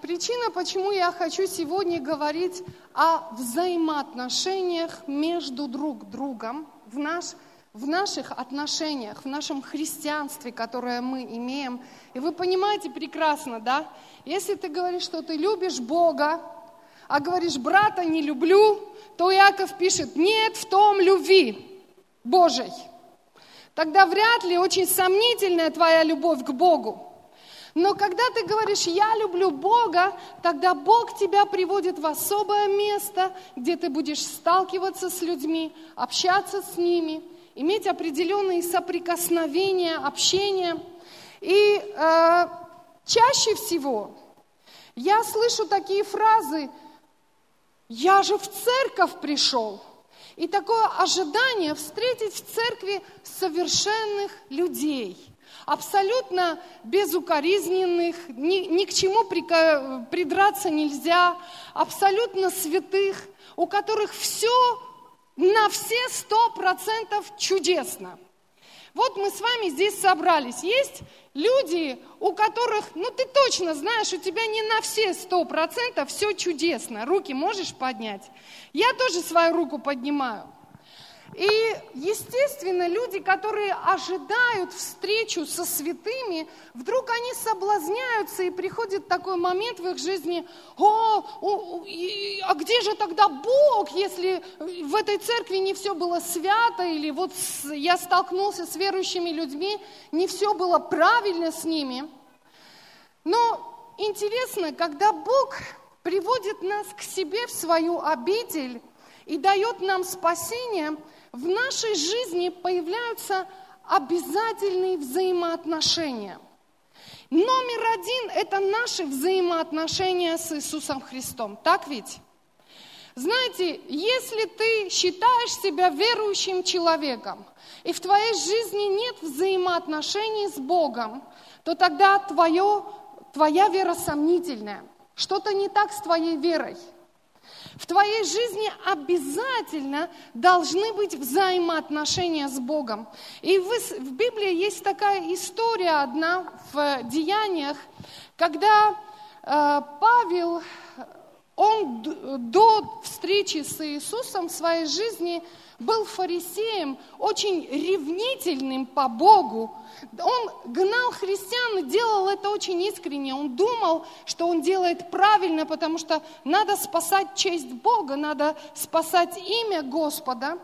Причина, почему я хочу сегодня говорить о взаимоотношениях между друг другом, в наших отношениях, в нашем христианстве, которое мы имеем. И вы понимаете прекрасно, да? Если ты говоришь, что ты любишь Бога, а говоришь, брата не люблю, то Иаков пишет, нет в том любви Божьей. Тогда вряд ли очень сомнительная твоя любовь к Богу. Но когда ты говоришь, я люблю Бога, тогда Бог тебя приводит в особое место, где ты будешь сталкиваться с людьми, общаться с ними, иметь определенные соприкосновения, общение. И чаще всего я слышу такие фразы, я же в церковь пришел. И такое ожидание встретить в церкви совершенных людей, абсолютно безукоризненных, ни к чему придраться нельзя, абсолютно святых, у которых все на все 100% чудесно. Вот мы с вами здесь собрались. Есть люди, у которых, ты точно знаешь, у тебя не на все 100% все чудесно. Руки можешь поднять? Я тоже свою руку поднимаю. И, естественно, люди, которые ожидают встречу со святыми, вдруг они соблазняются, и приходит такой момент в их жизни, а где же тогда Бог, если в этой церкви не все было свято, или вот я столкнулся с верующими людьми, не все было правильно с ними. Но интересно, когда Бог приводит нас к себе в свою обитель и дает нам спасение, в нашей жизни появляются обязательные взаимоотношения. Номер один – это наши взаимоотношения с Иисусом Христом. Так ведь? Знаете, если ты считаешь себя верующим человеком, и в твоей жизни нет взаимоотношений с Богом, то тогда твоя вера сомнительная. Что-то не так с твоей верой. В твоей жизни обязательно должны быть взаимоотношения с Богом. И в Библии есть такая история одна в Деяниях, когда Павел, он до встречи с Иисусом в своей жизни был фарисеем, очень ревнительным по Богу. Он гнал христиан и делал это очень искренне. Он думал, что он делает правильно, потому что надо спасать честь Бога, надо спасать имя Господа.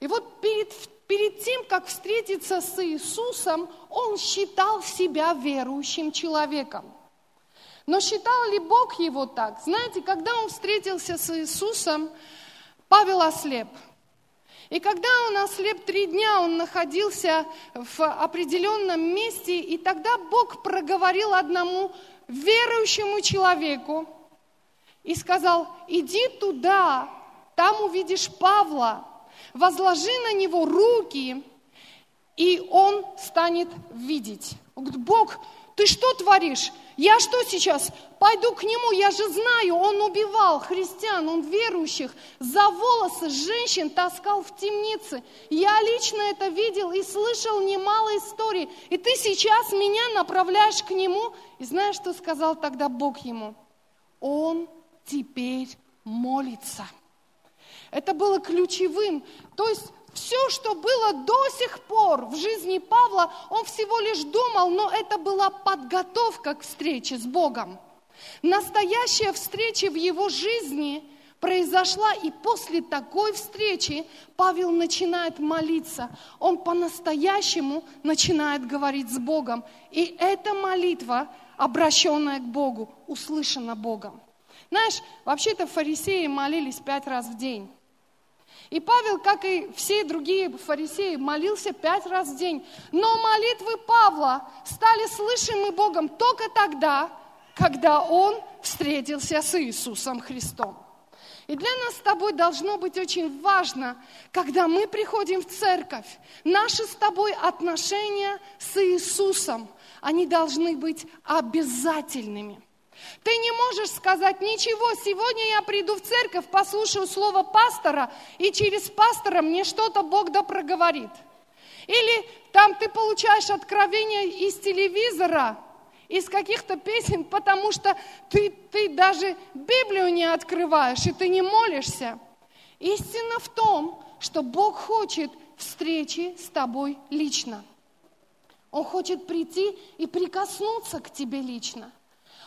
И вот перед тем, как встретиться с Иисусом, он считал себя верующим человеком. Но считал ли Бог его так? Знаете, когда он встретился с Иисусом, Павел ослеп. И когда он ослеп 3 дня, он находился в определенном месте, и тогда Бог проговорил одному верующему человеку и сказал, иди туда, там увидишь Павла, возложи на него руки, и он станет видеть. Он говорит, Бог, ты что творишь? Я что сейчас? Пойду к нему, я же знаю, он убивал христиан, он верующих, за волосы женщин таскал в темницы. Я лично это видел и слышал немало историй. И ты сейчас меня направляешь к нему. И знаешь, что сказал тогда Бог ему? Он теперь молится. Это было ключевым. То есть все, что было до сих пор в жизни Павла, он всего лишь думал, но это была подготовка к встрече с Богом. Настоящая встреча в его жизни произошла, и после такой встречи Павел начинает молиться. Он по-настоящему начинает говорить с Богом. И эта молитва, обращенная к Богу, услышана Богом. Знаешь, вообще-то фарисеи молились 5 раз в день. И Павел, как и все другие фарисеи, молился 5 раз в день. Но молитвы Павла стали слышимы Богом только тогда, когда он встретился с Иисусом Христом. И для нас с тобой должно быть очень важно, когда мы приходим в церковь, наши с тобой отношения с Иисусом, они должны быть обязательными. Ты не можешь сказать, ничего, сегодня я приду в церковь, послушаю слово пастора, и через пастора мне что-то Бог да проговорит. Или там ты получаешь откровение из телевизора, из каких-то песен, потому что ты даже Библию не открываешь, и ты не молишься. Истина в том, что Бог хочет встречи с тобой лично. Он хочет прийти и прикоснуться к тебе лично.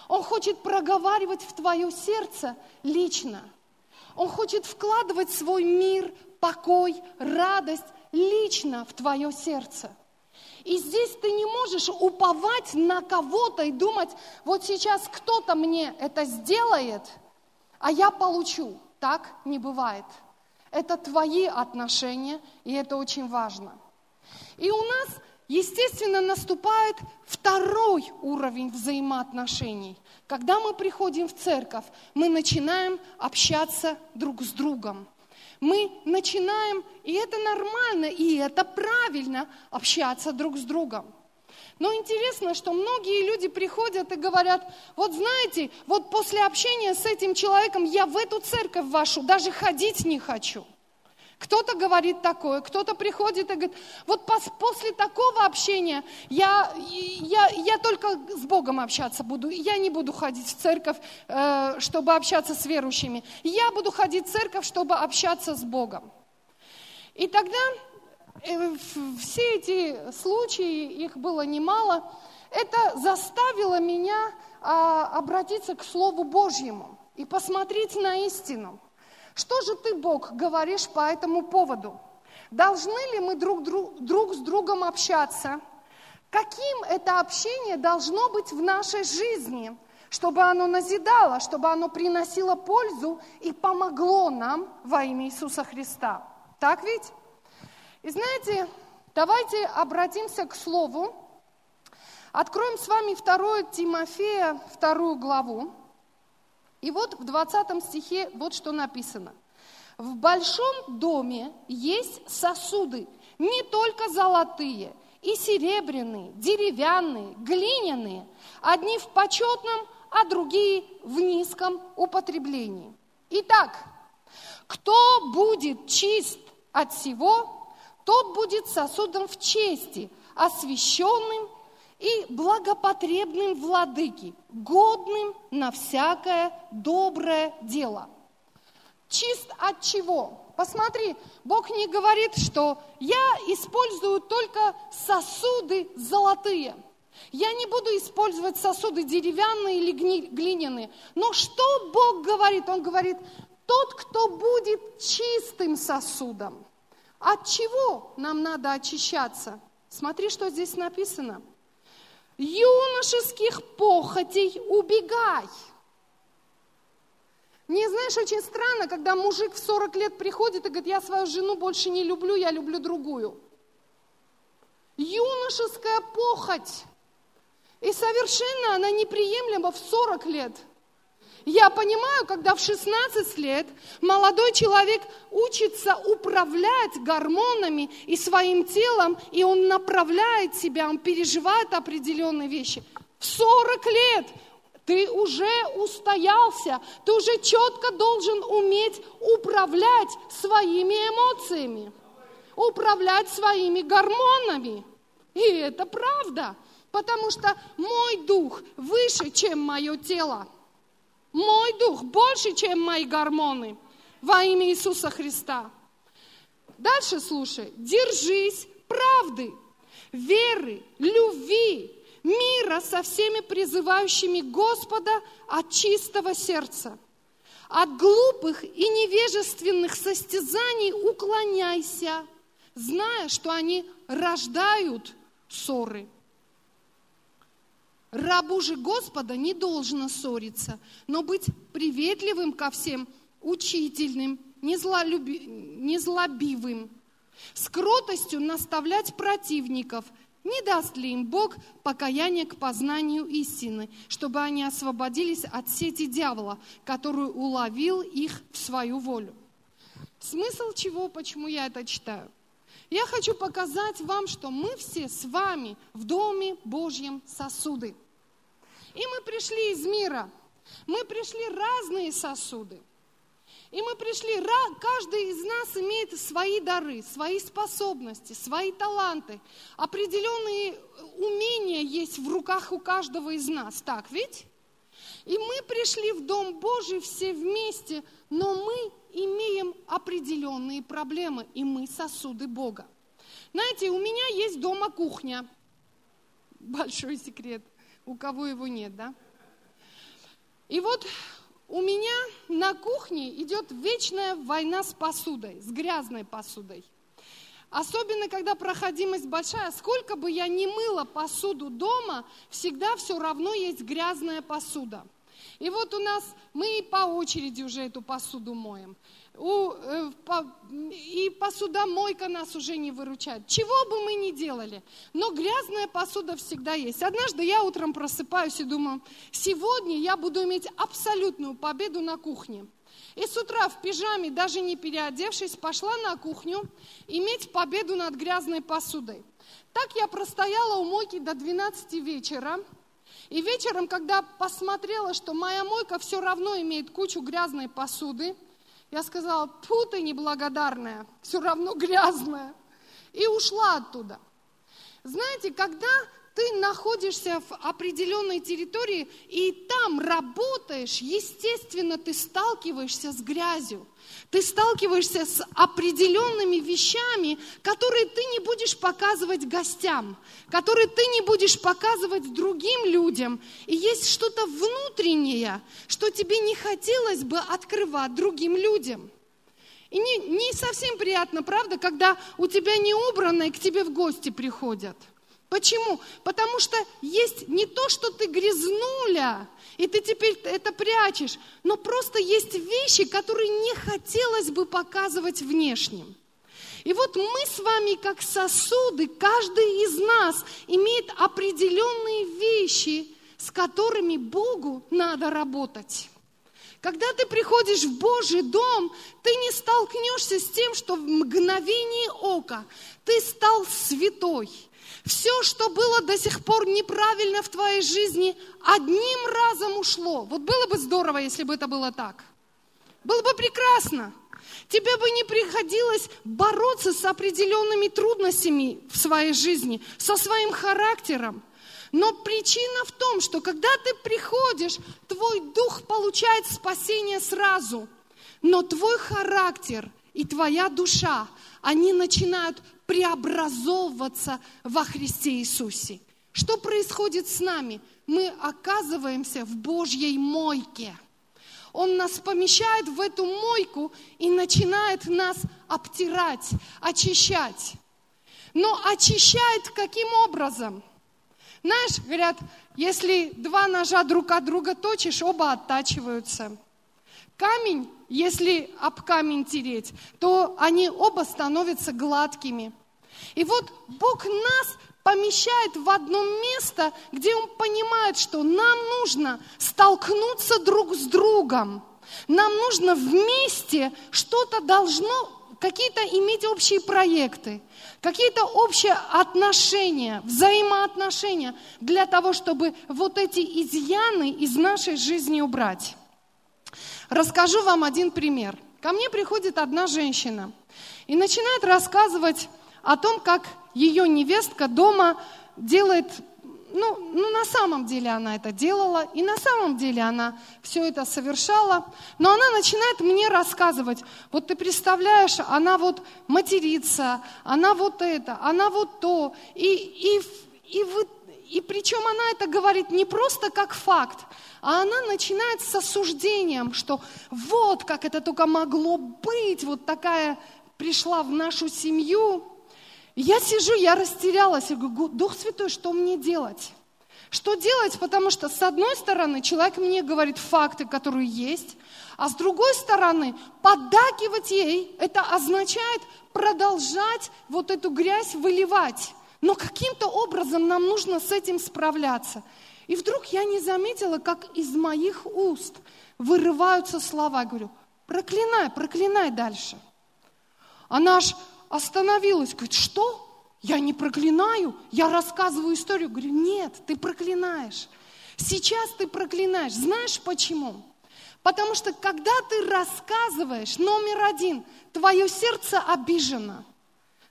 Он хочет проговаривать в твое сердце лично. Он хочет вкладывать свой мир, покой, радость лично в твое сердце. И здесь ты не можешь уповать на кого-то и думать, вот сейчас кто-то мне это сделает, а я получу. Так не бывает. Это твои отношения, и это очень важно. И у нас, естественно, наступает второй уровень взаимоотношений. Когда мы приходим в церковь, мы начинаем общаться друг с другом. Мы начинаем, и это нормально, и это правильно, общаться друг с другом. Но интересно, что многие люди приходят и говорят, вот знаете, вот после общения с этим человеком я в эту церковь вашу даже ходить не хочу. Кто-то говорит такое, кто-то приходит и говорит, вот после такого общения я только с Богом общаться буду, я не буду ходить в церковь, чтобы общаться с верующими, я буду ходить в церковь, чтобы общаться с Богом. И тогда все эти случаи, их было немало, это заставило меня обратиться к Слову Божьему и посмотреть на истину. Что же ты, Бог, говоришь по этому поводу? Должны ли мы друг с другом общаться? Каким это общение должно быть в нашей жизни, чтобы оно назидало, чтобы оно приносило пользу и помогло нам во имя Иисуса Христа? Так ведь? И знаете, давайте обратимся к Слову. Откроем с вами 2 Тимофея, 2 главу. И вот в 20 стихе вот что написано. «В большом доме есть сосуды, не только золотые, и серебряные, деревянные, глиняные, одни в почетном, а другие в низком употреблении. Итак, кто будет чист от всего, тот будет сосудом в чести, освященным и благопотребным владыке, годным на всякое доброе дело». Чист от чего? Посмотри, Бог не говорит, что я использую только сосуды золотые. Я не буду использовать сосуды деревянные или глиняные. Но что Бог говорит? Он говорит, тот, кто будет чистым сосудом. От чего нам надо очищаться? Смотри, что здесь написано. Юношеских похотей убегай. Не знаешь, очень странно, когда мужик в 40 лет приходит и говорит, я свою жену больше не люблю, я люблю другую. Юношеская похоть. И совершенно она неприемлема в 40 лет. Я понимаю, когда в 16 лет молодой человек учится управлять гормонами и своим телом, и он направляет себя, он переживает определенные вещи. В 40 лет ты уже устоялся, ты уже четко должен уметь управлять своими эмоциями, управлять своими гормонами. И это правда, потому что мой дух выше, чем мое тело. Мой дух больше, чем мои гормоны. Во имя Иисуса Христа. Дальше слушай. Держись правды, веры, любви, мира со всеми призывающими Господа от чистого сердца. От глупых и невежественных состязаний уклоняйся, зная, что они рождают ссоры. Рабу же Господа не должно ссориться, но быть приветливым ко всем, учительным, незлобивым, с кротостью наставлять противников. Не даст ли им Бог покаяние к познанию истины, чтобы они освободились от сети дьявола, который уловил их в свою волю? Смысл чего, почему я это читаю? Я хочу показать вам, что мы все с вами в Доме Божьем сосуды. И мы пришли из мира, мы пришли разные сосуды. И мы пришли, каждый из нас имеет свои дары, свои способности, свои таланты. Определенные умения есть в руках у каждого из нас, так ведь? И мы пришли в Дом Божий все вместе, но мы имеем определенные проблемы, и мы сосуды Бога. Знаете, у меня есть дома кухня. Большой секрет, у кого его нет, да? И вот у меня на кухне идет вечная война с посудой, с грязной посудой. Особенно, когда проходимость большая. Сколько бы я ни мыла посуду дома, всегда все равно есть грязная посуда. И вот у нас, мы и по очереди уже эту посуду моем. И посудомойка нас уже не выручает. Чего бы мы ни делали, но грязная посуда всегда есть. Однажды я утром просыпаюсь и думаю, сегодня я буду иметь абсолютную победу на кухне. И с утра в пижаме, даже не переодевшись, пошла на кухню иметь победу над грязной посудой. Так я простояла у мойки до 12 вечера. И вечером, когда посмотрела, что моя мойка все равно имеет кучу грязной посуды, я сказала, тьфу ты неблагодарная, все равно грязная. И ушла оттуда. Знаете, когда ты находишься в определенной территории и там работаешь, естественно, ты сталкиваешься с грязью. Ты сталкиваешься с определенными вещами, которые ты не будешь показывать гостям, которые ты не будешь показывать другим людям. И есть что-то внутреннее, что тебе не хотелось бы открывать другим людям. И не совсем приятно, правда, когда у тебя не убрано и к тебе в гости приходят. Почему? Потому что есть не то, что ты грязнуля, и ты теперь это прячешь, но просто есть вещи, которые не хотелось бы показывать внешним. И вот мы с вами, как сосуды, каждый из нас имеет определенные вещи, с которыми Богу надо работать. Когда ты приходишь в Божий дом, ты не столкнешься с тем, что в мгновение ока ты стал святой. Все, что было до сих пор неправильно в твоей жизни, одним разом ушло. Вот было бы здорово, если бы это было так. Было бы прекрасно. Тебе бы не приходилось бороться с определенными трудностями в своей жизни, со своим характером. Но причина в том, что когда ты приходишь, твой дух получает спасение сразу. Но твой характер и твоя душа, они начинают преобразовываться во Христе Иисусе. Что происходит с нами? Мы оказываемся в Божьей мойке. Он нас помещает в эту мойку и начинает нас обтирать, очищать. Но очищает каким образом? Знаешь, говорят, если два ножа друг от друга точишь, оба оттачиваются. Камень, если об камень тереть, то они оба становятся гладкими. И вот Бог нас помещает в одно место, где Он понимает, что нам нужно столкнуться друг с другом. Нам нужно вместе что-то должно, какие-то иметь общие проекты, какие-то общие отношения, взаимоотношения, для того, чтобы вот эти изъяны из нашей жизни убрать. Расскажу вам один пример. Ко мне приходит одна женщина и начинает рассказывать о том, как ее невестка дома делает, на самом деле она это делала, и на самом деле она все это совершала, но она начинает мне рассказывать, вот ты представляешь, она вот матерится, она вот это, она вот то, и причем она это говорит не просто как факт, а она начинает с осуждением, что вот как это только могло быть, вот такая пришла в нашу семью. Я сижу, я растерялась, я говорю, Дух Святой, что мне делать? Что делать? Потому что с одной стороны человек мне говорит факты, которые есть, а с другой стороны поддакивать ей, это означает продолжать вот эту грязь выливать. Но каким-то образом нам нужно с этим справляться. И вдруг я не заметила, как из моих уст вырываются слова. Говорю, проклинай, проклинай дальше. Она аж остановилась, говорит, что? Я не проклинаю, я рассказываю историю. Говорю, нет, ты проклинаешь. Сейчас ты проклинаешь. Знаешь почему? Потому что когда ты рассказываешь, номер один, твое сердце обижено.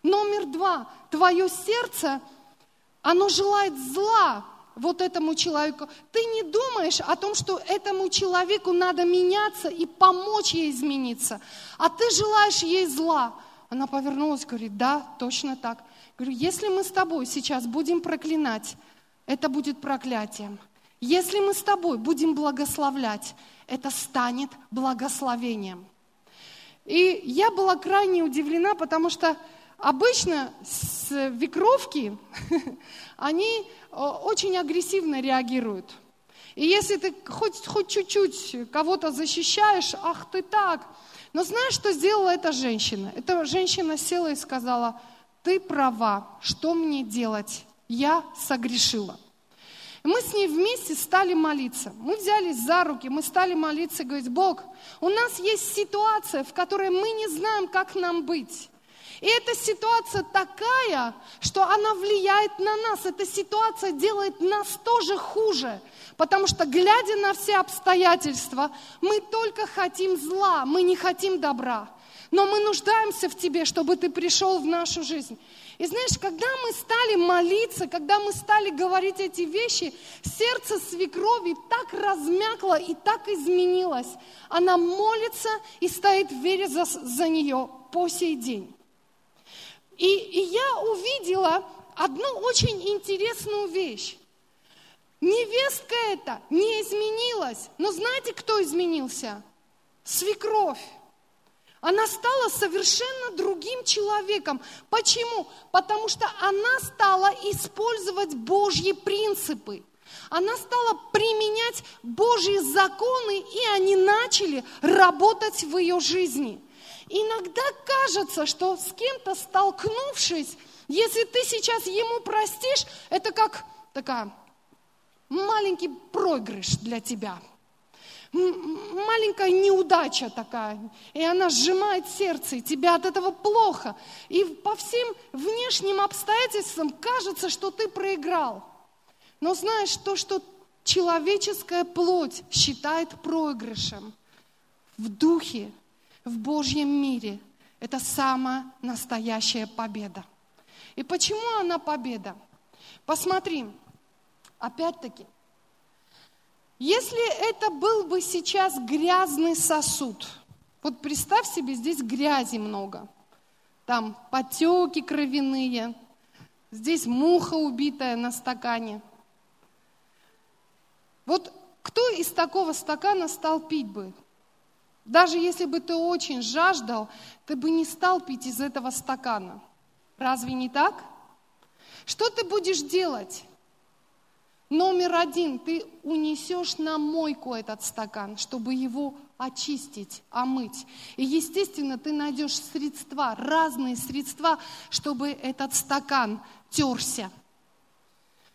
Номер два, твое сердце, оно желает зла вот этому человеку. Ты не думаешь о том, что этому человеку надо меняться и помочь ей измениться. А ты желаешь ей зла. Она повернулась, говорит, да, точно так. Говорю, если мы с тобой сейчас будем проклинать, это будет проклятием. Если мы с тобой будем благословлять, это станет благословением. И я была крайне удивлена, потому что обычно свекровки, они очень агрессивно реагируют. И если ты хоть чуть-чуть кого-то защищаешь, ах ты так. Но знаешь, что сделала эта женщина? Эта женщина села и сказала, ты права, что мне делать? Я согрешила. Мы с ней вместе стали молиться. Мы взялись за руки, мы стали молиться и говорить, Бог, у нас есть ситуация, в которой мы не знаем, как нам быть. И эта ситуация такая, что она влияет на нас. Эта ситуация делает нас тоже хуже. Потому что, глядя на все обстоятельства, мы только хотим зла, мы не хотим добра. Но мы нуждаемся в Тебе, чтобы Ты пришел в нашу жизнь. И знаешь, когда мы стали молиться, когда мы стали говорить эти вещи, сердце свекрови так размякло и так изменилось. Она молится и стоит в вере за нее по сей день. И я увидела одну очень интересную вещь. Невестка эта не изменилась. Но знаете, кто изменился? Свекровь. Она стала совершенно другим человеком. Почему? Потому что она стала использовать Божьи принципы. Она стала применять Божьи законы, и они начали работать в ее жизни. Иногда кажется, что с кем-то столкнувшись, если ты сейчас ему простишь, это как такая маленький проигрыш для тебя. Маленькая неудача такая, и она сжимает сердце, и тебе от этого плохо. И по всем внешним обстоятельствам кажется, что ты проиграл. Но знаешь, то, что человеческая плоть считает проигрышем, в духе, в Божьем мире, это самая настоящая победа. И почему она победа? Посмотри, опять-таки, если это был бы сейчас грязный сосуд, вот представь себе, здесь грязи много, там потеки кровяные, здесь муха убитая на стакане. Вот кто из такого стакана стал пить бы? Даже если бы ты очень жаждал, ты бы не стал пить из этого стакана. Разве не так? Что ты будешь делать? Номер один, ты унесешь на мойку этот стакан, чтобы его очистить, омыть. И, естественно, ты найдешь средства, разные средства, чтобы этот стакан терся.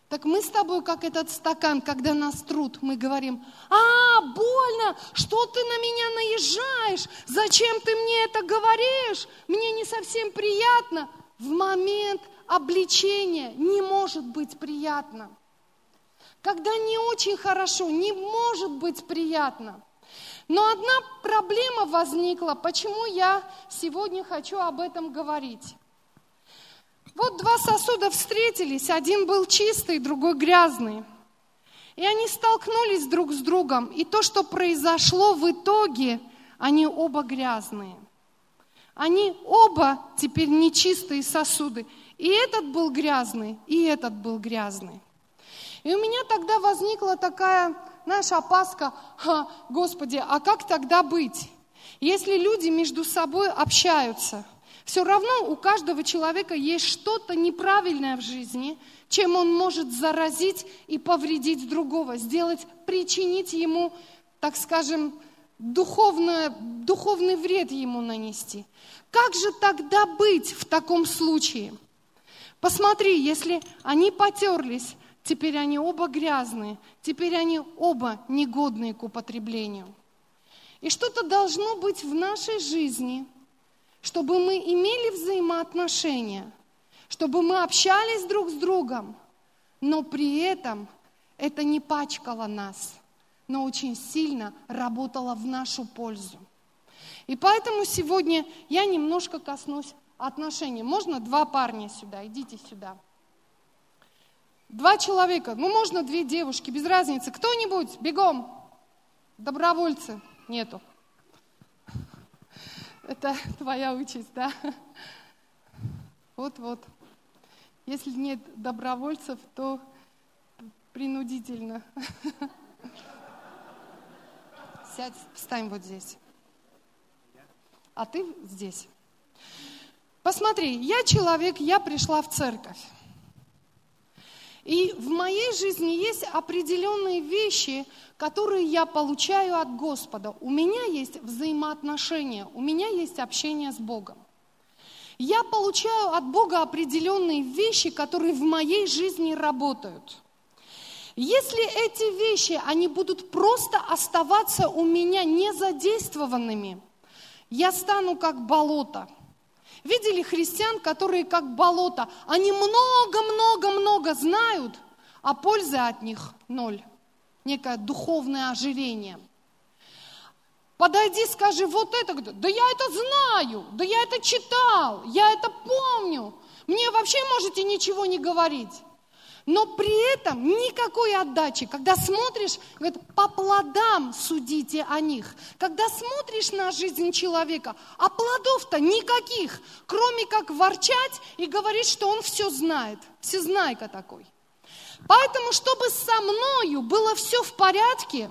Так мы с тобой, как этот стакан, когда нас трут, мы говорим, больно, что ты на меня наезжаешь, зачем ты мне это говоришь, мне не совсем приятно. В момент обличения не может быть приятно. Когда не очень хорошо, не может быть приятно. Но одна проблема возникла, почему я сегодня хочу об этом говорить. Вот два сосуда встретились, один был чистый, другой грязный. И они столкнулись друг с другом, и то, что произошло в итоге, они оба грязные. Они оба теперь нечистые сосуды. И этот был грязный, и этот был грязный. И у меня тогда возникла такая, знаешь, опаска, Господи, а как тогда быть, если люди между собой общаются? Все равно у каждого человека есть что-то неправильное в жизни, чем он может заразить и повредить другого, сделать, причинить ему, так скажем, духовный вред ему нанести. Как же тогда быть в таком случае? Посмотри, если они потерлись, теперь они оба грязные, теперь они оба негодные к употреблению. И что-то должно быть в нашей жизни, чтобы мы имели взаимоотношения, чтобы мы общались друг с другом, но при этом это не пачкало нас. но очень сильно работала в нашу пользу. И поэтому сегодня я немножко коснусь отношений. Можно два парня сюда, идите сюда. Два человека, ну можно две девушки, без разницы. Кто-нибудь, бегом. Добровольцы нету. Это твоя участь, да? Вот-вот. Если нет добровольцев, то принудительно. Сядь, встань вот здесь. А ты здесь. Посмотри, я человек, я пришла в церковь. И в моей жизни есть определенные вещи, которые я получаю от Господа. У меня есть взаимоотношения, у меня есть общение с Богом. Я получаю от Бога определенные вещи, которые в моей жизни работают. Если эти вещи, они будут просто оставаться у меня незадействованными, я стану как болото. Видели христиан, которые как болото? Они много-много-много знают, а пользы от них ноль. Некое духовное ожирение. Подойди, скажи, вот это, да я это знаю, да я это читал, я это помню. Мне вообще можете ничего не говорить. Но при этом никакой отдачи. Когда смотришь, говорит, по плодам судите о них. Когда смотришь на жизнь человека, а плодов-то никаких, кроме как ворчать и говорить, что он все знает. Всезнайка такой. Поэтому, чтобы со мною было все в порядке,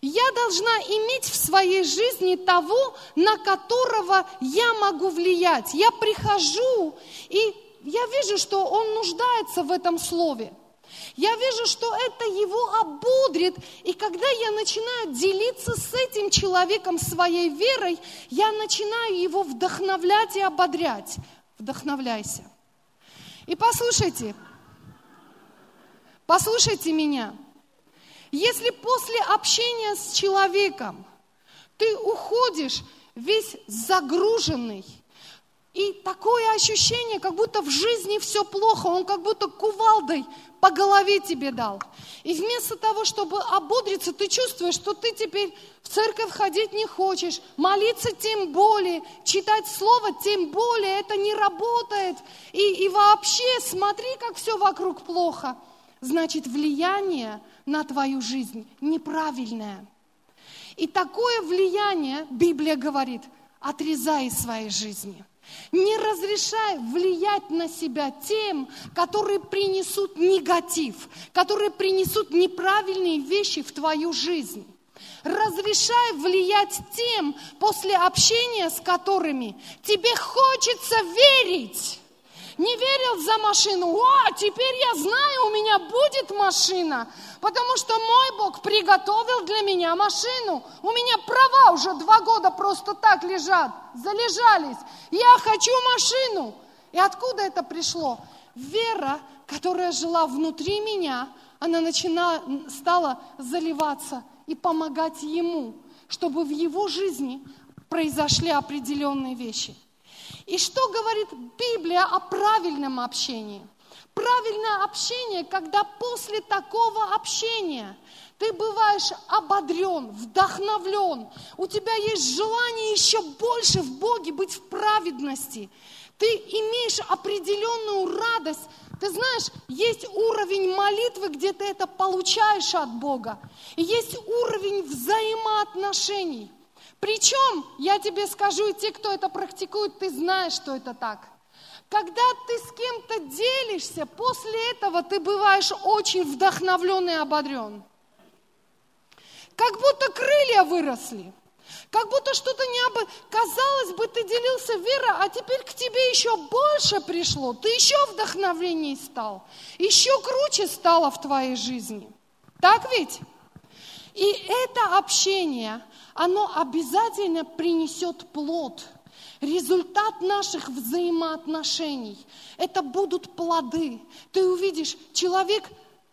я должна иметь в своей жизни того, на которого я могу влиять. Я прихожу и... Я вижу, что он нуждается в этом слове. Я вижу, что это его ободрит. И когда я начинаю делиться с этим человеком своей верой, я начинаю его вдохновлять и ободрять. Вдохновляйся. И послушайте меня. Если после общения с человеком ты уходишь весь загруженный, и такое ощущение, как будто в жизни все плохо, он как будто кувалдой по голове тебе дал. И вместо того, чтобы ободриться, ты чувствуешь, что ты теперь в церковь ходить не хочешь, молиться тем более, читать слово тем более, это не работает. И вообще смотри, как все вокруг плохо. Значит, влияние на твою жизнь неправильное. И такое влияние, Библия говорит, отрезай из своей жизни. Не разрешай влиять на себя тем, которые принесут негатив, которые принесут неправильные вещи в твою жизнь. Разрешай влиять тем, после общения с которыми тебе хочется верить. Не верил за машину, о, теперь я знаю, у меня будет машина, потому что мой Бог приготовил для меня машину. У меня права уже 2 года просто так лежат, залежались. Я хочу машину. И откуда это пришло? Вера, которая жила внутри меня, она стала заливаться и помогать ему, чтобы в его жизни произошли определенные вещи. И что говорит Библия о правильном общении? Правильное общение, когда после такого общения ты бываешь ободрен, вдохновлен, у тебя есть желание еще больше в Боге быть в праведности. Ты имеешь определенную радость. Ты знаешь, есть уровень молитвы, где ты это получаешь от Бога. И есть уровень взаимоотношений. Причем, я тебе скажу, и те, кто это практикует, ты знаешь, что это так. Когда ты с кем-то делишься, после этого ты бываешь очень вдохновлен и ободрен. Как будто крылья выросли. Как будто что-то казалось бы, ты делился верой, а теперь к тебе еще больше пришло. Ты еще вдохновленней стал. Еще круче стало в твоей жизни. Так ведь? И это общение, оно обязательно принесет плод. Результат наших взаимоотношений. Это будут плоды. Ты увидишь, человек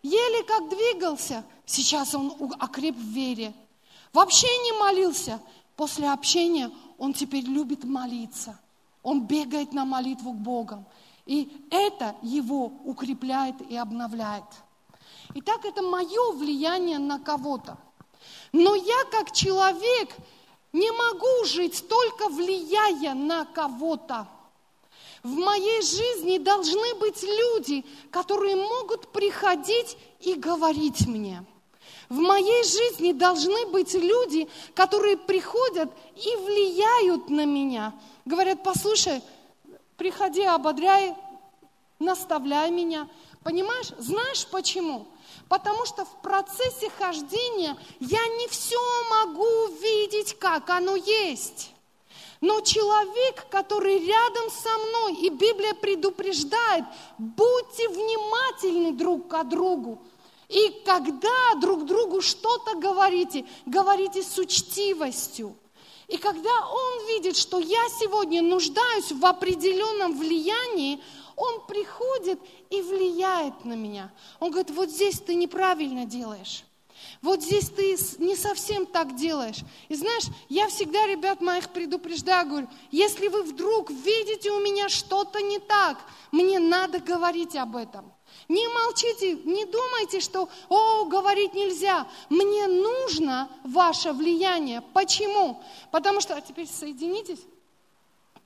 еле как двигался, сейчас он окреп в вере. Вообще не молился. После общения он теперь любит молиться. Он бегает на молитву к Богу. И это его укрепляет и обновляет. Итак, это мое влияние на кого-то. Но я как человек не могу жить, только влияя на кого-то. В моей жизни должны быть люди, которые могут приходить и говорить мне. В моей жизни должны быть люди, которые приходят и влияют на меня. Говорят, послушай, приходи, ободряй, наставляй меня. Понимаешь? Знаешь почему? Потому что в процессе хождения я не все могу увидеть, как оно есть. Но человек, который рядом со мной, и Библия предупреждает, будьте внимательны друг к другу. И когда друг другу что-то говорите, говорите с учтивостью. И когда он видит, что я сегодня нуждаюсь в определенном влиянии, он приходит и влияет на меня. Он говорит, вот здесь ты неправильно делаешь. Вот здесь ты не совсем так делаешь. И знаешь, я всегда ребят моих предупреждаю, говорю, если вы вдруг видите у меня что-то не так, мне надо говорить об этом. Не молчите, не думайте, что говорить нельзя. Мне нужно ваше влияние. Почему? Потому что, а теперь соединитесь.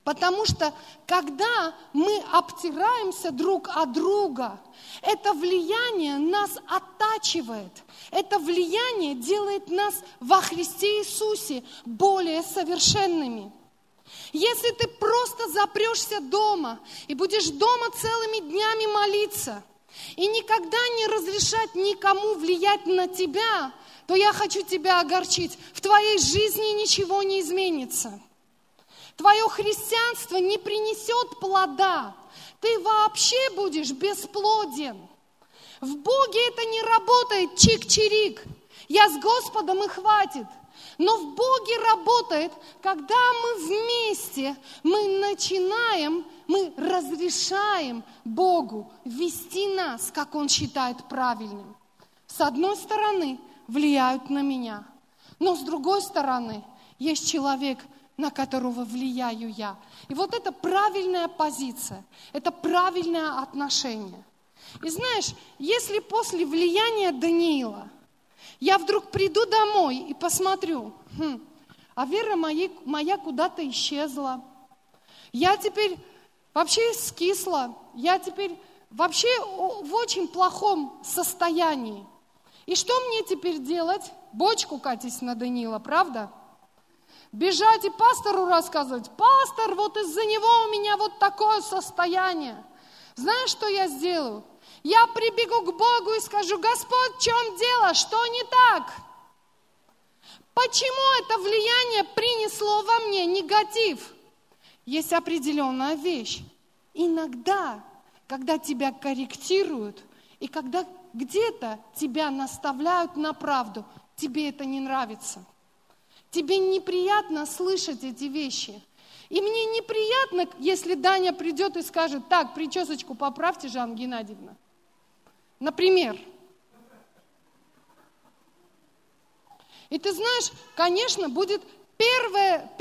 Потому что, когда мы обтираемся друг от друга, это влияние нас оттачивает. Это влияние делает нас во Христе Иисусе более совершенными. Если ты просто запрешься дома и будешь дома целыми днями молиться, и никогда не разрешать никому влиять на тебя, то я хочу тебя огорчить. В твоей жизни ничего не изменится. Твое христианство не принесет плода. Ты вообще будешь бесплоден. В Боге это не работает чик-чирик. Я с Господом и хватит. Но в Боге работает, когда мы вместе, мы разрешаем Богу вести нас, как Он считает правильным. С одной стороны, влияют на меня, но с другой стороны, есть человек, на которого влияю я. И вот это правильная позиция, это правильное отношение. И знаешь, если после влияния Даниила я вдруг приду домой и посмотрю, а вера моя куда-то исчезла. Я теперь вообще скисла, я теперь вообще в очень плохом состоянии. И что мне теперь делать? Бочку катись на Даниила, правда? Бежать и пастору рассказывать. Пастор, вот из-за него у меня вот такое состояние. Знаешь, что я сделаю? Я прибегу к Богу и скажу, Господь, в чем дело? Что не так? Почему это влияние принесло во мне негатив? Есть определенная вещь. Иногда, когда тебя корректируют, и когда где-то тебя наставляют на правду, тебе это не нравится. Тебе неприятно слышать эти вещи. И мне неприятно, если Даня придет и скажет, так, причесочку поправьте, Жанна Геннадьевна. Например. И ты знаешь, конечно, будет первая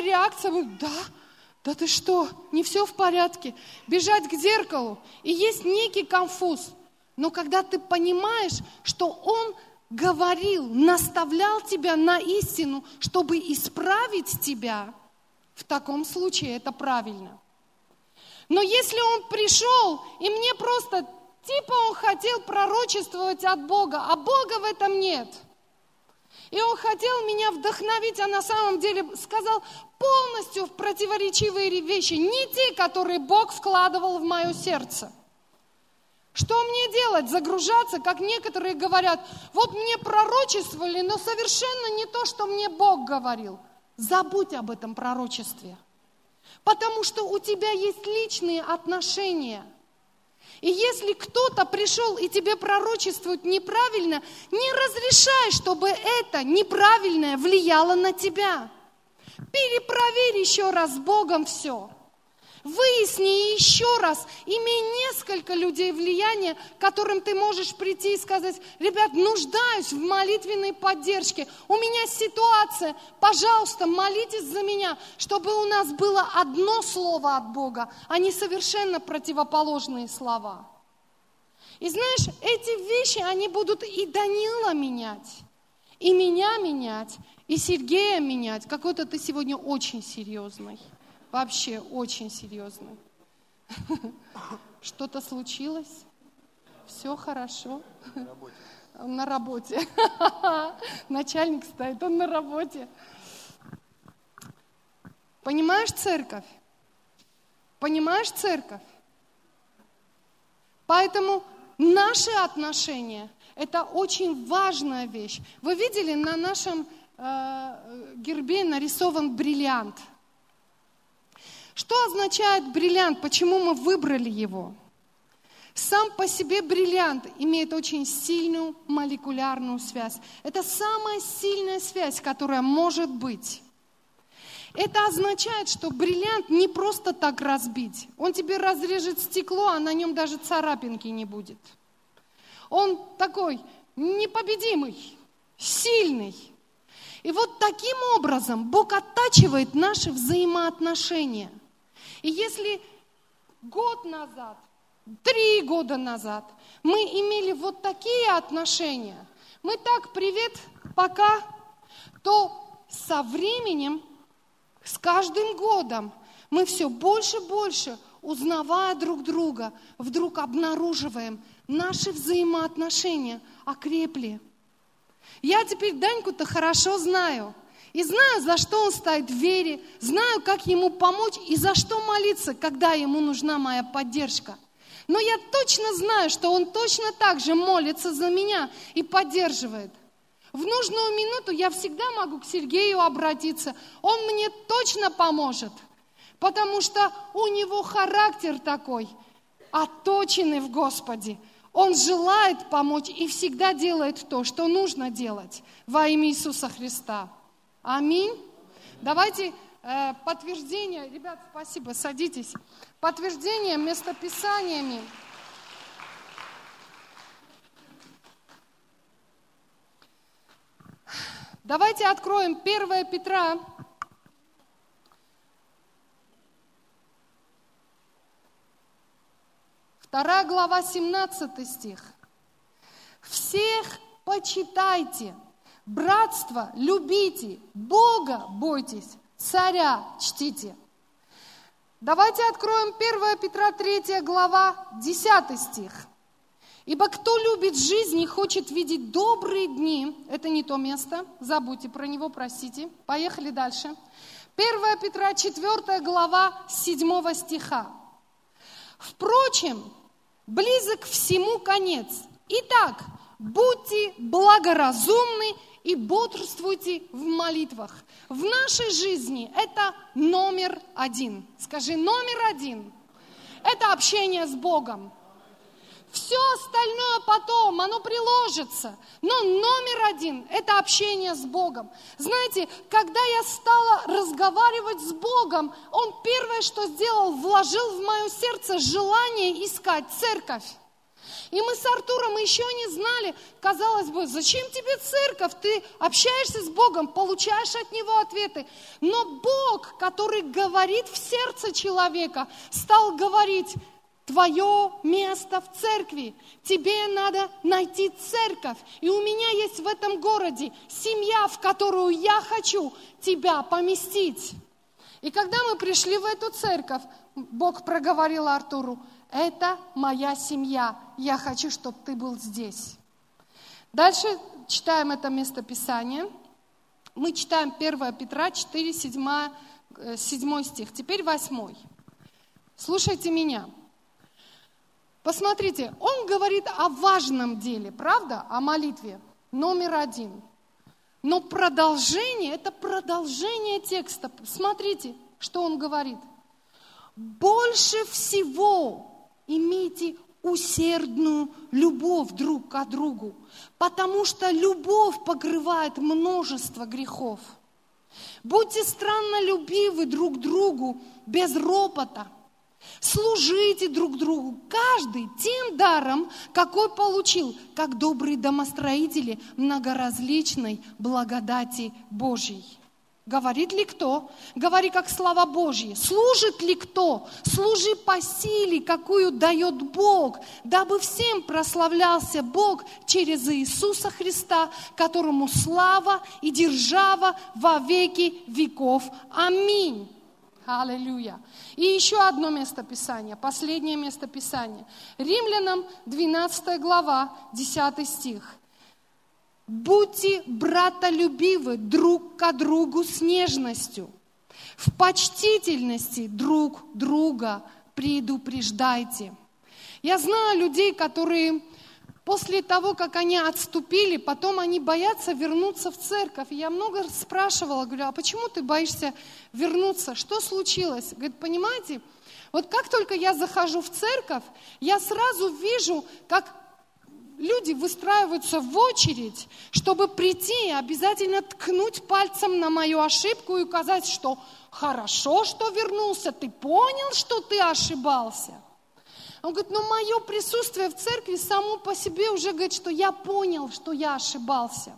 реакция, будет, да ты что, не все в порядке. Бежать к зеркалу. И есть некий конфуз. Но когда ты понимаешь, что он говорил, наставлял тебя на истину, чтобы исправить тебя, в таком случае это правильно. Но если он пришел, и мне просто, он хотел пророчествовать от Бога, а Бога в этом нет. И он хотел меня вдохновить, а на самом деле сказал полностью противоречивые вещи, не те, которые Бог вкладывал в мое сердце. Что мне делать? Загружаться, как некоторые говорят, вот мне пророчествовали, но совершенно не то, что мне Бог говорил. Забудь об этом пророчестве, потому что у тебя есть личные отношения. И если кто-то пришел и тебе пророчествует неправильно, не разрешай, чтобы это неправильное влияло на тебя. Перепроверь еще раз с Богом все. Выясни еще раз, имей несколько людей влияния, к которым ты можешь прийти и сказать, ребят, нуждаюсь в молитвенной поддержке, у меня ситуация, пожалуйста, молитесь за меня, чтобы у нас было одно слово от Бога, а не совершенно противоположные слова. И знаешь, эти вещи, они будут и Данила менять, И меня менять, и Сергея менять. Какой-то ты сегодня очень серьезный. Вообще очень серьезный. Что-то случилось? Все хорошо? На работе. Он на работе. Начальник стоит, он на работе. Понимаешь, церковь? Понимаешь, церковь? Поэтому наши отношения – это очень важная вещь. Вы видели, на нашем гербе нарисован бриллиант. Что означает бриллиант? Почему мы выбрали его? Сам по себе бриллиант имеет очень сильную молекулярную связь. Это самая сильная связь, которая может быть. Это означает, что бриллиант не просто так разбить. Он тебе разрежет стекло, а на нем даже царапинки не будет. Он такой непобедимый, сильный. И вот таким образом Бог оттачивает наши взаимоотношения. И если год назад, 3 года назад мы имели вот такие отношения, мы так, привет, пока, то со временем, с каждым годом мы все больше и больше, узнавая друг друга, вдруг обнаруживаем, наши взаимоотношения окрепли. Я теперь Даньку-то хорошо знаю. И знаю, за что он стоит в вере, знаю, как ему помочь и за что молиться, когда ему нужна моя поддержка. Но я точно знаю, что он точно так же молится за меня и поддерживает. В нужную минуту я всегда могу к Сергею обратиться. Он мне точно поможет, потому что у него характер такой, отточенный в Господе. Он желает помочь и всегда делает то, что нужно делать во имя Иисуса Христа. Аминь. Давайте подтверждение. Ребят, спасибо, садитесь. Подтверждение местописаниями. Давайте откроем 1 Петра, 2 глава, 17 стих. «Всех почитайте, братство любите, Бога бойтесь, царя чтите». Давайте откроем 1 Петра, 3 глава, 10 стих. «Ибо кто любит жизнь и хочет видеть добрые дни...» Это не то место, забудьте про него, простите. Поехали дальше. 1 Петра, 4 глава, 7 стиха. «Впрочем, близок всему конец. Итак, будьте благоразумны и бодрствуйте в молитвах». В нашей жизни это номер один. Скажи, номер один. Это общение с Богом. Все остальное потом, оно приложится. Но номер один – это общение с Богом. Знаете, когда я стала разговаривать с Богом, Он первое, что сделал, вложил в мое сердце желание искать церковь. И мы с Артуром еще не знали, казалось бы, зачем тебе церковь? Ты общаешься с Богом, получаешь от Него ответы. Но Бог, который говорит в сердце человека, стал говорить: твое место в церкви. Тебе надо найти церковь. И у меня есть в этом городе семья, в которую я хочу тебя поместить. И когда мы пришли в эту церковь, Бог проговорил Артуру: это моя семья. Я хочу, чтобы ты был здесь. Дальше читаем это местописание. Мы читаем 1 Петра 4, 7 стих. Теперь 8. Слушайте меня. Посмотрите, он говорит о важном деле, правда? О молитве. Номер один. Но продолжение, это продолжение текста. Смотрите, что он говорит. «Больше всего имейте усердную любовь друг к другу, потому что любовь покрывает множество грехов. Будьте страннолюбивы друг другу без ропота. Служите друг другу, каждый тем даром, какой получил, как добрые домостроители многоразличной благодати Божьей». Говорит ли кто? Говори, как слова Божьи. Служит ли кто? Служи по силе, какую дает Бог, дабы всем прославлялся Бог через Иисуса Христа, которому слава и держава во веки веков. Аминь. Аллилуйя. И еще одно местописание, последнее местописание. Римлянам 12 глава, 10 стих. «Будьте братолюбивы друг к другу с нежностью, в почтительности друг друга предупреждайте». Я знаю людей, которые после того, как они отступили, потом они боятся вернуться в церковь. И я много спрашивала, говорю, а почему ты боишься вернуться? Что случилось? Говорит, понимаете, вот как только я захожу в церковь, я сразу вижу, как люди выстраиваются в очередь, чтобы прийти и обязательно ткнуть пальцем на мою ошибку и указать, что хорошо, что вернулся, ты понял, что ты ошибался. Он говорит, но мое присутствие в церкви само по себе уже говорит, что я понял, что я ошибался.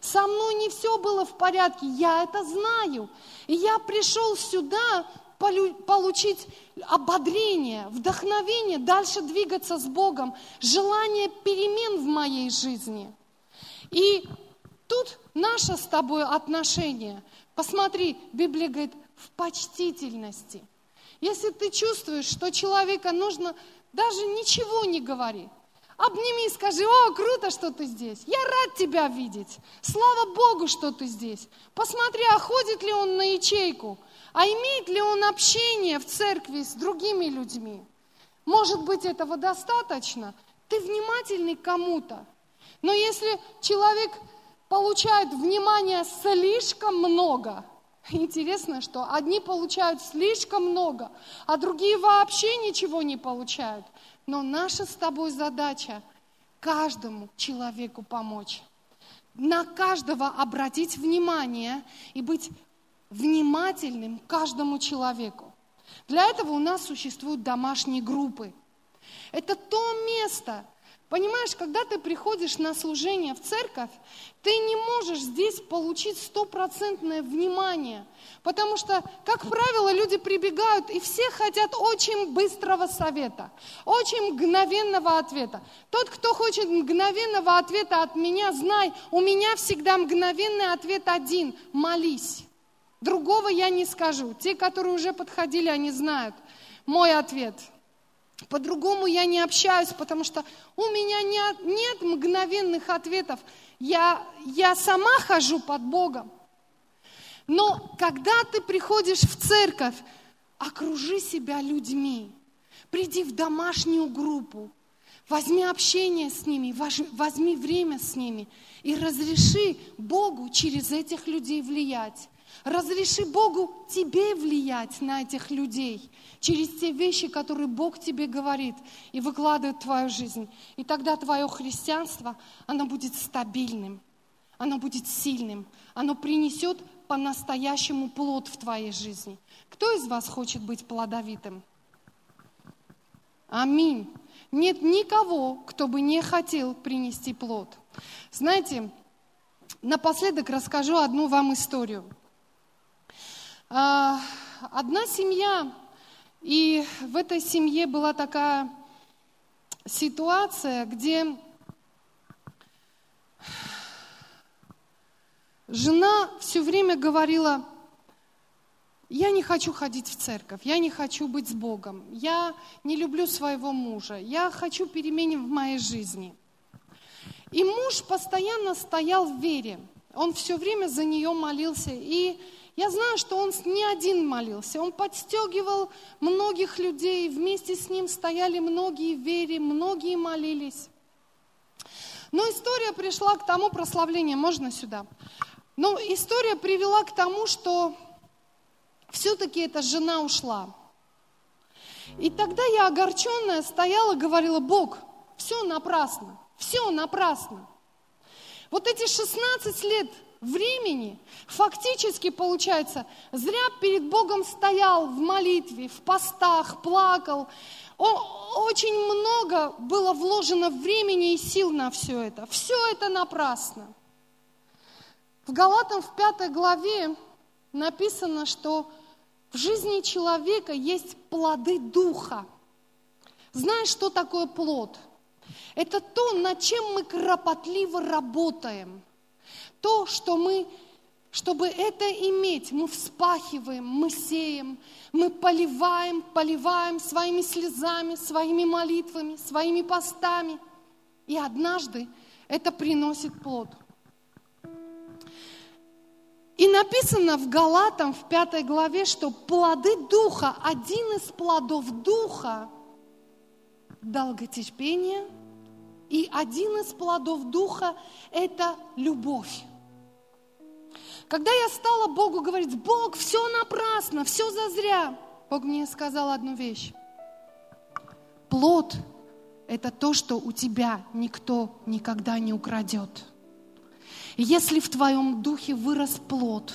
Со мной не все было в порядке, я это знаю. И я пришел сюда получить ободрение, вдохновение, дальше двигаться с Богом, желание перемен в моей жизни. И тут наше с тобой отношение. Посмотри, Библия говорит, в почтительности. Если ты чувствуешь, что человека нужно, даже ничего не говори. Обними и скажи, о, круто, что ты здесь, я рад тебя видеть, слава Богу, что ты здесь. Посмотри, а ходит ли он на ячейку, а имеет ли он общение в церкви с другими людьми. Может быть, этого достаточно, ты внимательный к кому-то. Но если человек получает внимание слишком много, интересно, что одни получают слишком много, а другие вообще ничего не получают. Но наша с тобой задача каждому человеку помочь, на каждого обратить внимание и быть внимательным к каждому человеку. Для этого у нас существуют домашние группы. Это то место, понимаешь, когда ты приходишь на служение в церковь, ты не можешь здесь получить стопроцентное внимание, потому что, как правило, люди прибегают, и все хотят очень быстрого совета, очень мгновенного ответа. Тот, кто хочет мгновенного ответа от меня, знай, у меня всегда мгновенный ответ один – молись. Другого я не скажу. Те, которые уже подходили, они знают мой ответ. По-другому я не общаюсь, потому что у меня нет мгновенных ответов. Я сама хожу под Богом. Но когда ты приходишь в церковь, окружи себя людьми. Приди в домашнюю группу. Возьми общение с ними, возьми время с ними и разреши Богу через этих людей влиять. Разреши Богу тебе влиять на этих людей через те вещи, которые Бог тебе говорит и выкладывает в твою жизнь. И тогда твое христианство, оно будет стабильным, оно будет сильным, оно принесет по-настоящему плод в твоей жизни. Кто из вас хочет быть плодовитым? Аминь. Нет никого, кто бы не хотел принести плод. Знаете, напоследок расскажу одну вам историю. Одна семья, и в этой семье была такая ситуация, где жена все время говорила, я не хочу ходить в церковь, я не хочу быть с Богом, я не люблю своего мужа, я хочу перемен в моей жизни. И муж постоянно стоял в вере, он все время за нее молился, и я знаю, что он не один молился, он подстегивал многих людей, вместе с ним стояли многие в вере, многие молились. Но история пришла к тому, прославление можно сюда, но история привела к тому, что все-таки эта жена ушла. И тогда я огорченная стояла, говорила, Бог, все напрасно, все напрасно. Вот эти 16 лет времени, фактически получается, зря перед Богом стоял в молитве, в постах, плакал. Очень много было вложено времени и сил на все это. Все это напрасно. В Галатам в 5 главе написано, что в жизни человека есть плоды духа. Знаешь, что такое плод? Это то, над чем мы кропотливо работаем. То, что мы, чтобы это иметь, мы вспахиваем, мы сеем, мы поливаем своими слезами, своими молитвами, своими постами. И однажды это приносит плод. И написано в Галатам, в 5 главе, что плоды Духа, один из плодов Духа – долготерпение, и один из плодов Духа – это любовь. Когда я стала Богу говорить: «Бог, все напрасно, все зазря», Бог мне сказал одну вещь. Плод – это то, что у тебя никто никогда не украдет. Если в твоем духе вырос плод,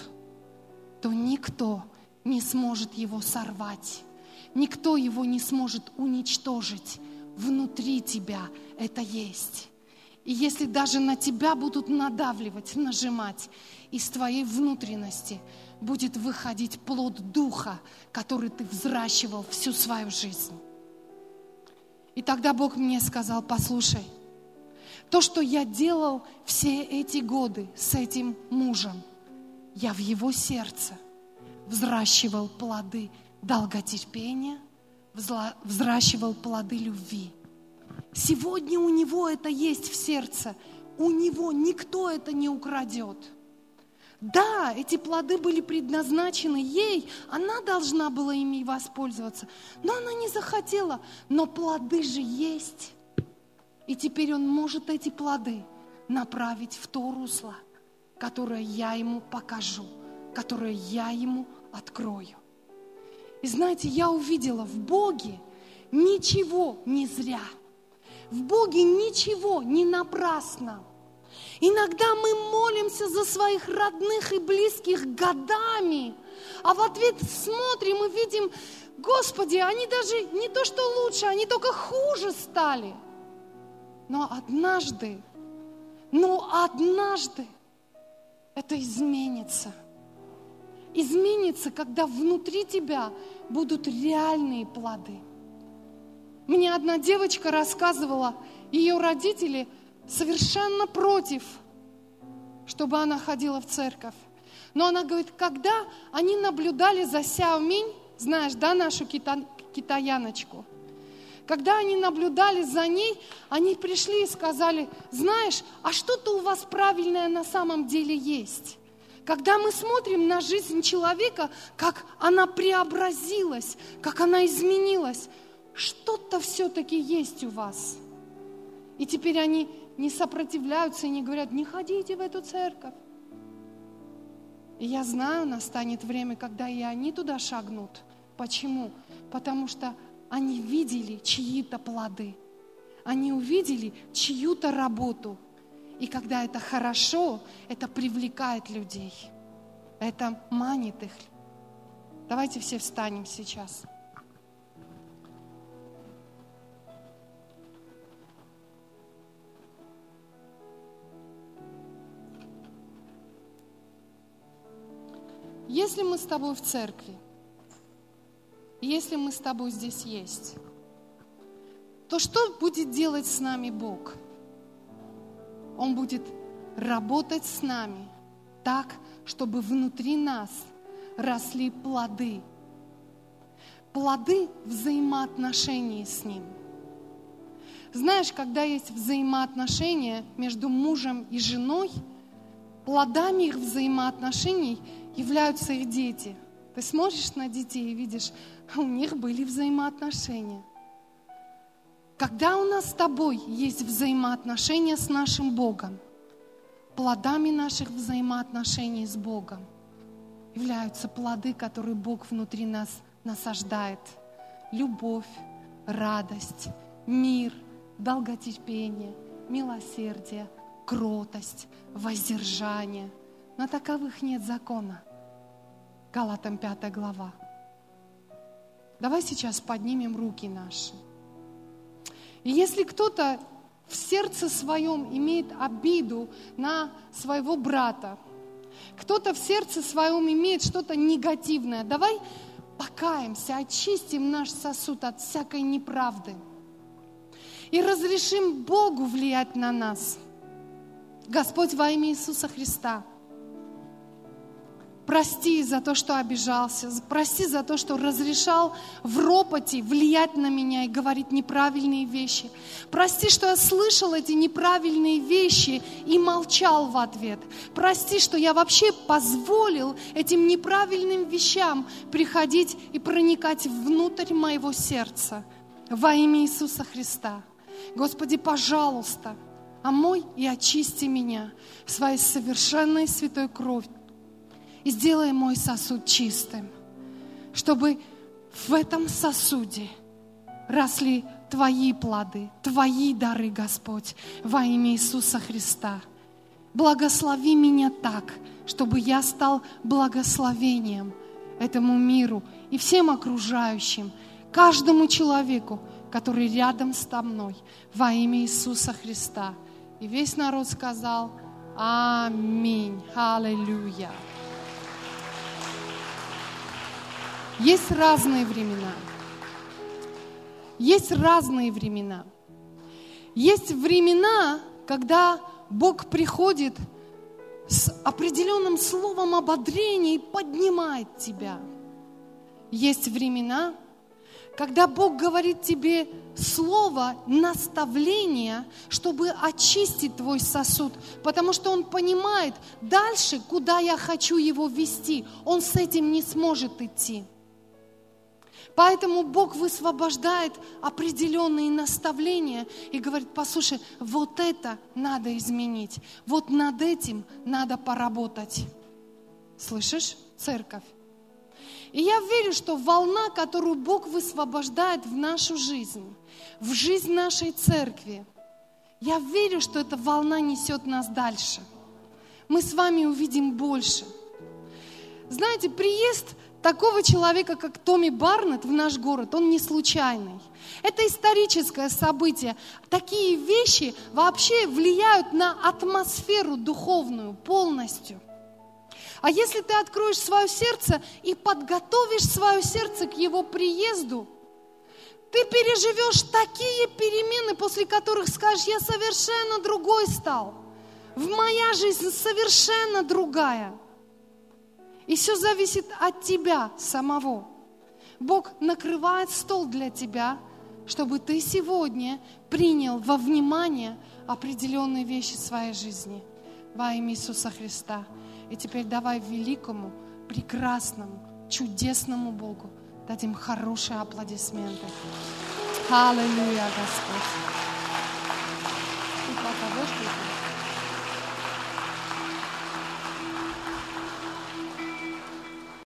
то никто не сможет его сорвать, никто его не сможет уничтожить. Внутри тебя это есть. И если даже на тебя будут надавливать, нажимать, из твоей внутренности будет выходить плод духа, который ты взращивал всю свою жизнь. И тогда Бог мне сказал: послушай, то, что я делал все эти годы с этим мужем, я в его сердце взращивал плоды долготерпения, взращивал плоды любви. Сегодня у него это есть в сердце, у него никто это не украдет. Да, эти плоды были предназначены ей, она должна была ими воспользоваться, но она не захотела, но плоды же есть. И теперь он может эти плоды направить в то русло, которое я ему покажу, которое я ему открою. И знаете, я увидела, в Боге ничего не зря, в Боге ничего не напрасно. Иногда мы молимся за своих родных и близких годами, а в ответ смотрим и видим: Господи, они даже не то что лучше, они только хуже стали. Но однажды это изменится. Изменится, когда внутри тебя будут реальные плоды. Мне одна девочка рассказывала, ее родители совершенно против, чтобы она ходила в церковь. Но она говорит, когда они наблюдали за Сяомин, знаешь, да, нашу китаяночку, когда они наблюдали за ней, они пришли и сказали: знаешь, а что-то у вас правильное на самом деле есть. Когда мы смотрим на жизнь человека, как она преобразилась, как она изменилась, что-то все-таки есть у вас. И теперь они не сопротивляются и не говорят: не ходите в эту церковь. И я знаю, настанет время, когда и они туда шагнут. Почему? Потому что они видели чьи-то плоды, они увидели чью-то работу. И когда это хорошо, это привлекает людей, это манит их. Давайте все встанем сейчас. Если мы с тобой в церкви, если мы с тобой здесь есть, то что будет делать с нами Бог? Он будет работать с нами так, чтобы внутри нас росли плоды. Плоды взаимоотношений с Ним. Знаешь, когда есть взаимоотношения между мужем и женой, плодами их взаимоотношений являются их дети. Ты смотришь на детей и видишь, у них были взаимоотношения. Когда у нас с тобой есть взаимоотношения с нашим Богом, плодами наших взаимоотношений с Богом являются плоды, которые Бог внутри нас насаждает. Любовь, радость, мир, долготерпение, милосердие, кротость, воздержание. На таковых нет закона. Галатам 5 глава. Давай сейчас поднимем руки наши. И если кто-то в сердце своем имеет обиду на своего брата, Кто-то в сердце своем имеет что-то негативное. Давай покаемся, очистим наш сосуд от всякой неправды. И разрешим Богу влиять на нас. Господь, во имя Иисуса Христа, прости за то, что обижался, прости за то, что разрешал в ропоте влиять на меня и говорить неправильные вещи. Прости, что я слышал эти неправильные вещи и молчал в ответ. Прости, что я вообще позволил этим неправильным вещам приходить и проникать внутрь моего сердца. Во имя Иисуса Христа. Господи, пожалуйста, омой и очисти меня своей совершенной святой кровью. И сделай мой сосуд чистым, чтобы в этом сосуде росли Твои плоды, Твои дары, Господь, во имя Иисуса Христа. Благослови меня так, чтобы я стал благословением этому миру и всем окружающим, каждому человеку, который рядом со мной, во имя Иисуса Христа. И весь народ сказал «Аминь». Аллилуйя. Есть разные времена. Есть разные времена. Есть времена, когда Бог приходит с определенным словом ободрения и поднимает тебя. Есть времена, когда Бог говорит тебе слово, наставление, чтобы очистить твой сосуд, потому что Он понимает дальше, куда я хочу его вести. Он с этим не сможет идти. Поэтому Бог высвобождает определенные наставления и говорит: послушай, вот это надо изменить, вот над этим надо поработать. Слышишь, церковь? И я верю, что волна, которую Бог высвобождает в нашу жизнь, в жизнь нашей церкви, я верю, что эта волна несет нас дальше. Мы с вами увидим больше. Знаете, приезд такого человека, как Томми Барнет, в наш город, он не случайный. Это историческое событие. Такие вещи вообще влияют на атмосферу духовную полностью. А если ты откроешь свое сердце и подготовишь свое сердце к его приезду, ты переживешь такие перемены, после которых скажешь: я совершенно другой стал. Моя жизнь совершенно другая. И все зависит от тебя самого. Бог накрывает стол для тебя, чтобы ты сегодня принял во внимание определенные вещи своей жизни. Во имя Иисуса Христа. И теперь давай великому, прекрасному, чудесному Богу дадим хорошие аплодисменты. Аллилуйя, Господь.